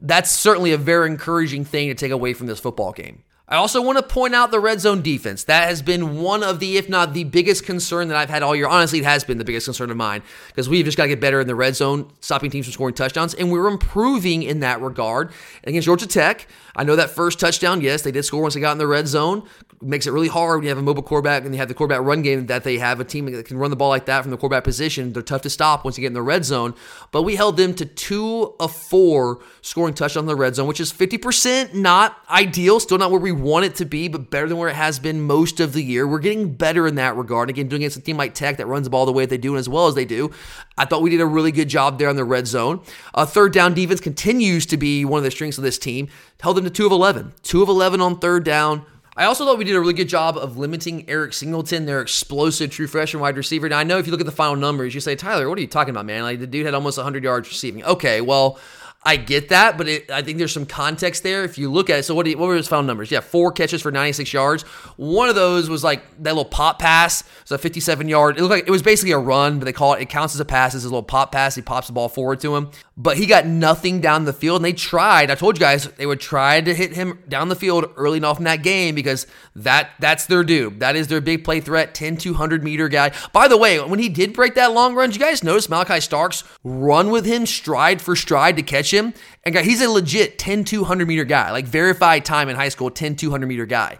that's certainly a very encouraging thing to take away from this football game. I also want to point out the red zone defense. That has been one of the, if not the biggest concern that I've had all year. Honestly, it has been the biggest concern of mine because we've just got to get better in the red zone, stopping teams from scoring touchdowns, and we're improving in that regard. And against Georgia Tech, I know that first touchdown, yes, they did score once they got in the red zone. Makes it really hard when you have a mobile quarterback and you have the quarterback run game that they have, a team that can run the ball like that from the quarterback position. They're tough to stop once you get in the red zone. But we held them to two of four scoring touchdowns in the red zone, which is fifty percent, not ideal, still not where we want it to be, but better than where it has been most of the year. We're getting better in that regard. Again, doing against a team like Tech that runs the ball the way that they do and as well as they do, I thought we did a really good job there in the red zone. Uh, third down defense continues to be one of the strengths of this team. Held them to two of eleven. two of eleven on third down. I also thought we did a really good job of limiting Eric Singleton, their explosive true freshman wide receiver. Now, I know if you look at the final numbers, you say, Tyler, what are you talking about, man? Like, the dude had almost one hundred yards receiving. Okay, well, I get that, but it, I think there's some context there if you look at it. So what, you, what were his foul numbers? Yeah, four catches for ninety-six yards. One of those was like that little pop pass. It was a fifty-seven-yard. It looked like it was basically a run, but they call it, it counts as a pass. It's a little pop pass. He pops the ball forward to him. But he got nothing down the field, and they tried. I told you guys they would try to hit him down the field early enough in that game because that that's their dude. That is their big play threat, ten, two hundred-meter guy. By the way, when he did break that long run, did you guys notice Malachi Starks run with him stride for stride to catch him? Him. And guy, he's a legit ten, two hundred meter guy, like verified time in high school, ten, two hundred meter guy.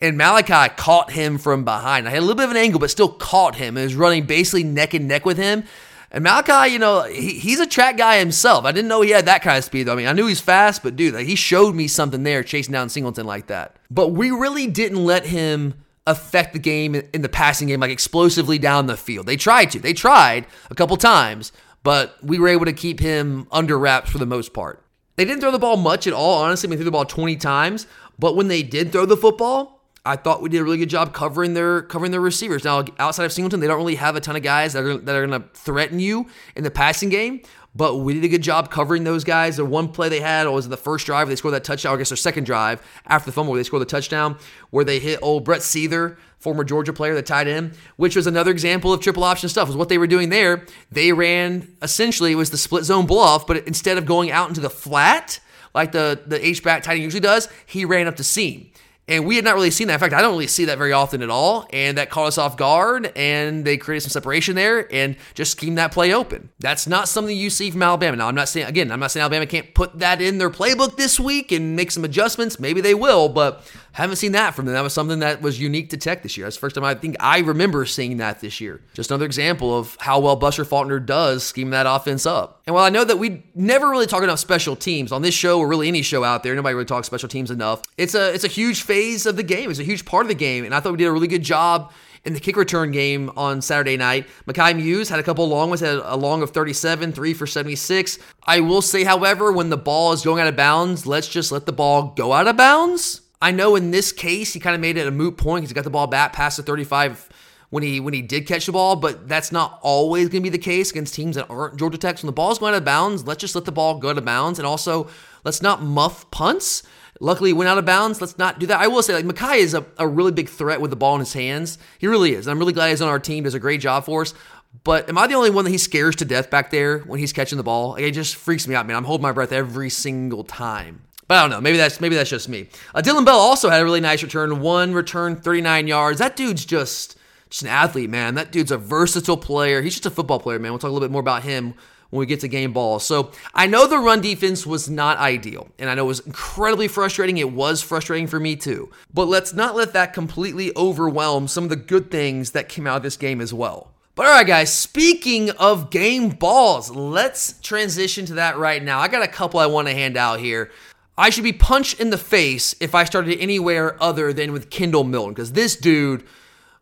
And Malachi caught him from behind. I had a little bit of an angle, but still caught him. And was running basically neck and neck with him. And Malachi, you know, he, he's a track guy himself. I didn't know he had that kind of speed, though. I mean, I knew he's fast, but dude, like, he showed me something there chasing down Singleton like that. But we really didn't let him affect the game in the passing game, like explosively down the field. They tried to. They tried a couple times. But we were able to keep him under wraps for the most part. They didn't throw the ball much at all, honestly. We threw the ball twenty times. But when they did throw the football, I thought we did a really good job covering their covering their receivers. Now, outside of Singleton, they don't really have a ton of guys that are, that are going to threaten you in the passing game. But we did a good job covering those guys. The one play they had was the first drive. They scored that touchdown. I guess their second drive after the fumble, they scored the touchdown where they hit old Brett Seether, former Georgia player, the tight end, which was another example of triple option stuff. Is what they were doing there. They ran essentially it was the split zone bluff, but instead of going out into the flat like the the H back tight end usually does, he ran up the seam. And we had not really seen that. In fact, I don't really see that very often at all. And that caught us off guard, and they created some separation there and just schemed that play open. That's not something you see from Alabama. Now, I'm not saying, again, I'm not saying Alabama can't put that in their playbook this week and make some adjustments. Maybe they will, but haven't seen that from them. That was something that was unique to Tech this year. That's the first time I think I remember seeing that this year. Just another example of how well Buster Faulkner does scheme that offense up. And while I know that we never really talk enough special teams on this show or really any show out there, nobody really talks special teams enough. It's a it's a huge phase of the game. It's a huge part of the game. And I thought we did a really good job in the kick return game on Saturday night. Makai Muse had a couple long ones, had a long of thirty-seven, three for seventy-six. I will say, however, when the ball is going out of bounds, let's just let the ball go out of bounds. I know in this case, he kind of made it a moot point because he got the ball back past the thirty-five when he when he did catch the ball, but that's not always going to be the case against teams that aren't Georgia Tech. So when the ball's going out of bounds, let's just let the ball go out of bounds, and also let's not muff punts. Luckily, it went out of bounds. Let's not do that. I will say, like, Makai is a, a really big threat with the ball in his hands. He really is. I'm really glad he's on our team. Does a great job for us. But am I the only one that he scares to death back there when he's catching the ball? Like, it just freaks me out, man. I'm holding my breath every single time. But I don't know. Maybe that's maybe that's just me. Uh, Dylan Bell also had a really nice return. One return, thirty-nine yards. That dude's just, just an athlete, man. That dude's a versatile player. He's just a football player, man. We'll talk a little bit more about him when we get to game ball. So I know the run defense was not ideal, and I know it was incredibly frustrating. It was frustrating for me too. But let's not let that completely overwhelm some of the good things that came out of this game as well. But all right, guys, speaking of game balls, let's transition to that right now. I got a couple I want to hand out here. I should be punched in the face if I started anywhere other than with Kendall Milton, because this dude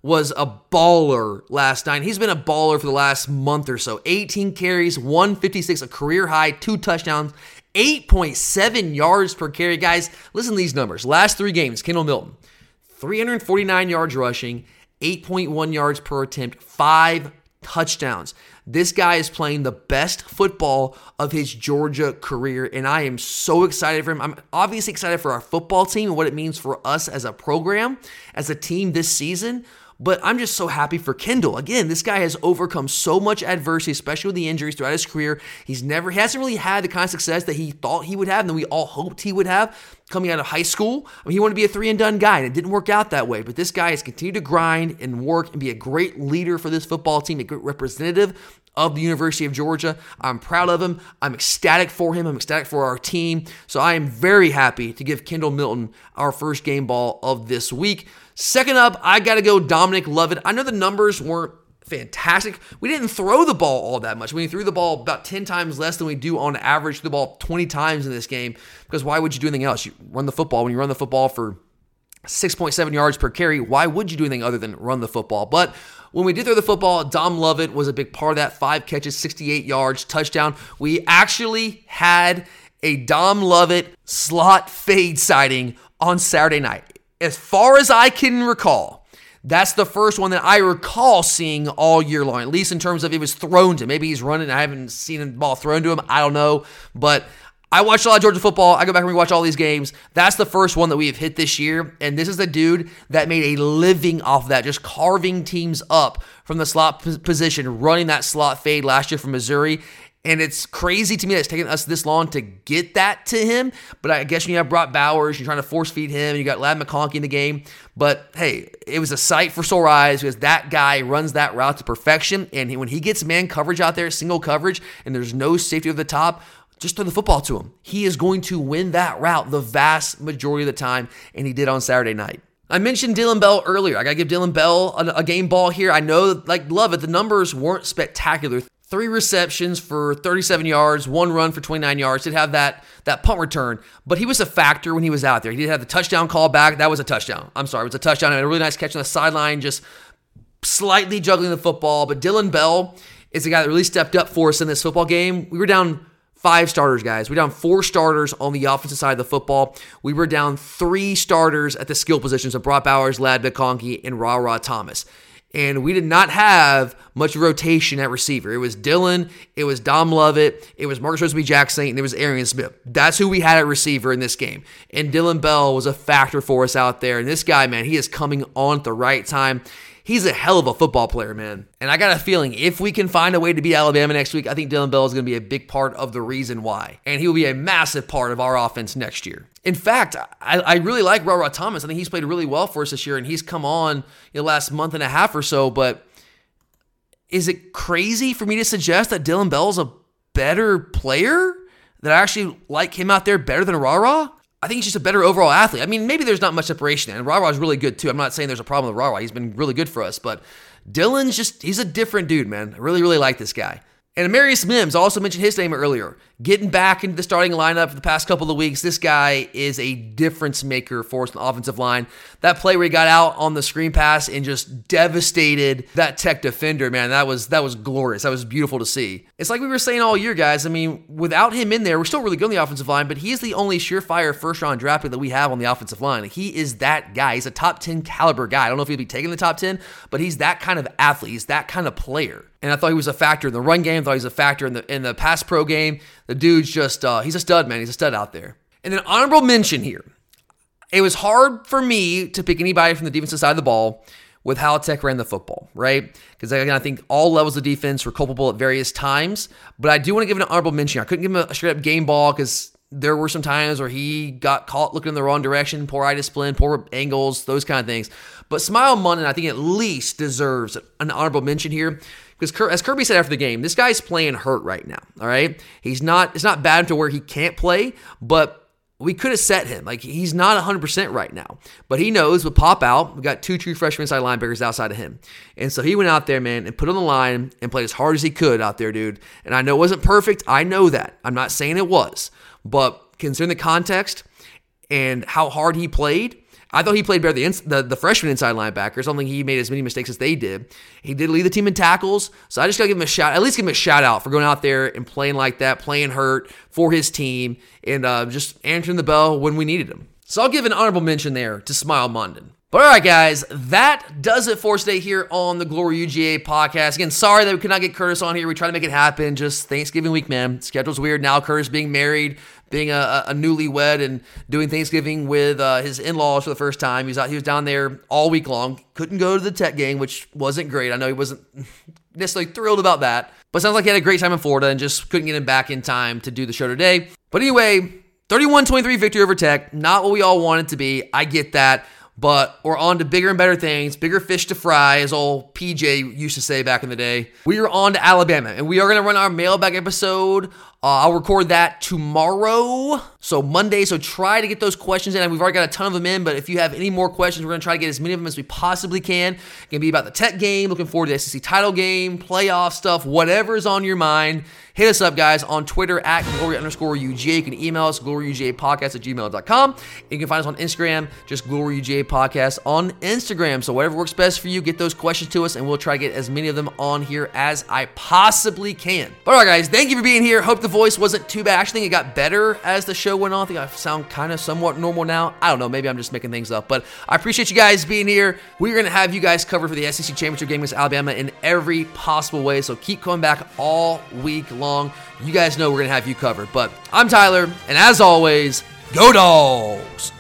was a baller last night. He's been a baller for the last month or so. eighteen carries, one fifty-six, a career high, two touchdowns, eight point seven yards per carry. Guys, listen to these numbers. Last three games, Kendall Milton, three forty-nine yards rushing, eight point one yards per attempt, five touchdowns. This guy is playing the best football of his Georgia career, and I am so excited for him. I'm obviously excited for our football team and what it means for us as a program, as a team this season, but I'm just so happy for Kendall. Again, this guy has overcome so much adversity, especially with the injuries throughout his career. He's never, he hasn't really had the kind of success that he thought he would have and that we all hoped he would have coming out of high school. I mean, he wanted to be a three-and-done guy, and it didn't work out that way. But this guy has continued to grind and work and be a great leader for this football team, a great representative of the University of Georgia. I'm proud of him. I'm ecstatic for him. I'm ecstatic for our team. So I am very happy to give Kendall Milton our first game ball of this week. Second up, I got to go Dominic Lovett. I know the numbers weren't fantastic. We didn't throw the ball all that much. We threw the ball about ten times less than we do on average. Threw the ball twenty times in this game because why would you do anything else? You run the football. When you run the football for six point seven yards per carry, why would you do anything other than run the football? But when we did throw the football, Dom Lovett was a big part of that. Five catches, sixty-eight yards, touchdown. We actually had a Dom Lovett slot fade sighting on Saturday night. As far as I can recall, that's the first one that I recall seeing all year long, at least in terms of it was thrown to him. Maybe he's running. I haven't seen a ball thrown to him. I don't know. But I watched a lot of Georgia football. I go back and rewatch all these games. That's the first one that we have hit this year, and this is the dude that made a living off of that, just carving teams up from the slot position, running that slot fade last year from Missouri. And it's crazy to me that it's taken us this long to get that to him. But I guess when you have Brock Bowers, you're trying to force feed him, and you got Ladd McConkey in the game. But hey, it was a sight for sore eyes because that guy runs that route to perfection. And when he gets man coverage out there, single coverage, and there's no safety over the top, just throw the football to him. He is going to win that route the vast majority of the time, and he did on Saturday night. I mentioned Dylan Bell earlier. I got to give Dylan Bell a, a game ball here. I know, like Lovett, the numbers weren't spectacular. Three receptions for thirty-seven yards, one run for twenty-nine yards. Did have that that punt return, but he was a factor when he was out there. He did have the touchdown call back. That was a touchdown. I'm sorry, it was a touchdown. I had a really nice catch on the sideline, just slightly juggling the football. But Dylan Bell is a guy that really stepped up for us in this football game. We were down five starters, guys. We were down four starters on the offensive side of the football. We were down three starters at the skill positions of Brock Bowers, Ladd McConkey, and Ra-Ra Thomas. And we did not have much rotation at receiver. It was Dylan, it was Dom Lovett, it was Marcus Roseby-Jackson, and it was Arian Smith. That's who we had at receiver in this game. And Dylan Bell was a factor for us out there. And this guy, man, he is coming on at the right time. He's a hell of a football player, man. And I got a feeling if we can find a way to beat Alabama next week, I think Dylan Bell is going to be a big part of the reason why. And he will be a massive part of our offense next year. In fact, I, I really like Ra-Ra Thomas. I think he's played really well for us this year, and he's come on the you know, last month and a half or so. But is it crazy for me to suggest that Dylan Bell is a better player? That I actually like him out there better than Ra-Ra? I think he's just a better overall athlete. I mean, maybe there's not much separation there. And Ra-Ra's really good, too. I'm not saying there's a problem with Ra-Ra. He's been really good for us. But Dylan's just, he's a different dude, man. I really, really like this guy. And Amarius Mims, I also mentioned his name earlier. Getting back into the starting lineup for the past couple of weeks, this guy is a difference maker for us on the offensive line. That play where he got out on the screen pass and just devastated that Tech defender, man, that was that was glorious. That was beautiful to see. It's like we were saying all year, guys. I mean, without him in there, we're still really good on the offensive line, but he is the only surefire first-round draft pick that we have on the offensive line. He is that guy. He's a top ten caliber guy. I don't know if he'll be taking the top ten, but he's that kind of athlete. He's that kind of player. And I thought he was a factor in the run game. I thought he was a factor in the in the pass pro game. The dude's just, uh, he's a stud, man. He's a stud out there. And then honorable mention here. It was hard for me to pick anybody from the defensive side of the ball with how Tech ran the football, right? Because again, I think all levels of defense were culpable at various times. But I do want to give an honorable mention. I couldn't give him a straight up game ball because there were some times where he got caught looking in the wrong direction, poor eye discipline, poor angles, those kind of things. But Smile Mundin, I think, at least deserves an honorable mention here. Because as Kirby said after the game, this guy's playing hurt right now, all right? He's not, it's not bad to where he can't play, but we could have set him. Like, he's not one hundred percent right now. But he knows with Pop out, we got two true freshman inside linebackers outside of him. And so he went out there, man, and put on the line and played as hard as he could out there, dude. And I know it wasn't perfect. I know that. I'm not saying it was. But considering the context and how hard he played, I thought he played better than the, the freshman inside linebackers. I don't think he made as many mistakes as they did. He did lead the team in tackles, so I just got to give him a shout, at least give him a shout out for going out there and playing like that, playing hurt for his team, and uh, just answering the bell when we needed him. So I'll give an honorable mention there to Smile Mundin. But all right, guys, that does it for us today here on the Glory U G A podcast. Again, sorry that we could not get Curtis on here. We tried to make it happen. Just Thanksgiving week, man. Schedule's weird now. Curtis being married, being a, a newlywed, and doing Thanksgiving with uh, his in-laws for the first time. He was out, he was down there all week long. Couldn't go to the Tech game, which wasn't great. I know he wasn't necessarily thrilled about that. But sounds like he had a great time in Florida and just couldn't get him back in time to do the show today. But anyway, thirty-one twenty-three victory over Tech. Not what we all want it to be. I get that. But we're on to bigger and better things, bigger fish to fry, as old P J used to say back in the day. We are on to Alabama, and we are going to run our mailbag episode. Uh, I'll record that tomorrow, so Monday. So try to get those questions in. We've already got a ton of them in, but if you have any more questions, we're going to try to get as many of them as we possibly can. It's going to be about the Tech game, looking forward to the S E C title game, playoff stuff, whatever is on your mind. Hit us up, guys, on Twitter at glory underscore UGA. You can email us, gloryugapodcast at gmail dot com. You can find us on Instagram, just gloryugapodcast on Instagram. So whatever works best for you, get those questions to us, and we'll try to get as many of them on here as I possibly can. But all right, guys, thank you for being here. Hope the the voice wasn't too bad. I actually think it got better as the show went on. I think I sound kind of somewhat normal now. I don't know. Maybe I'm just making things up. But I appreciate you guys being here. We're going to have you guys covered for the S E C Championship Game against Alabama in every possible way. So keep coming back all week long. You guys know we're going to have you covered. But I'm Tyler, and as always, go Dawgs!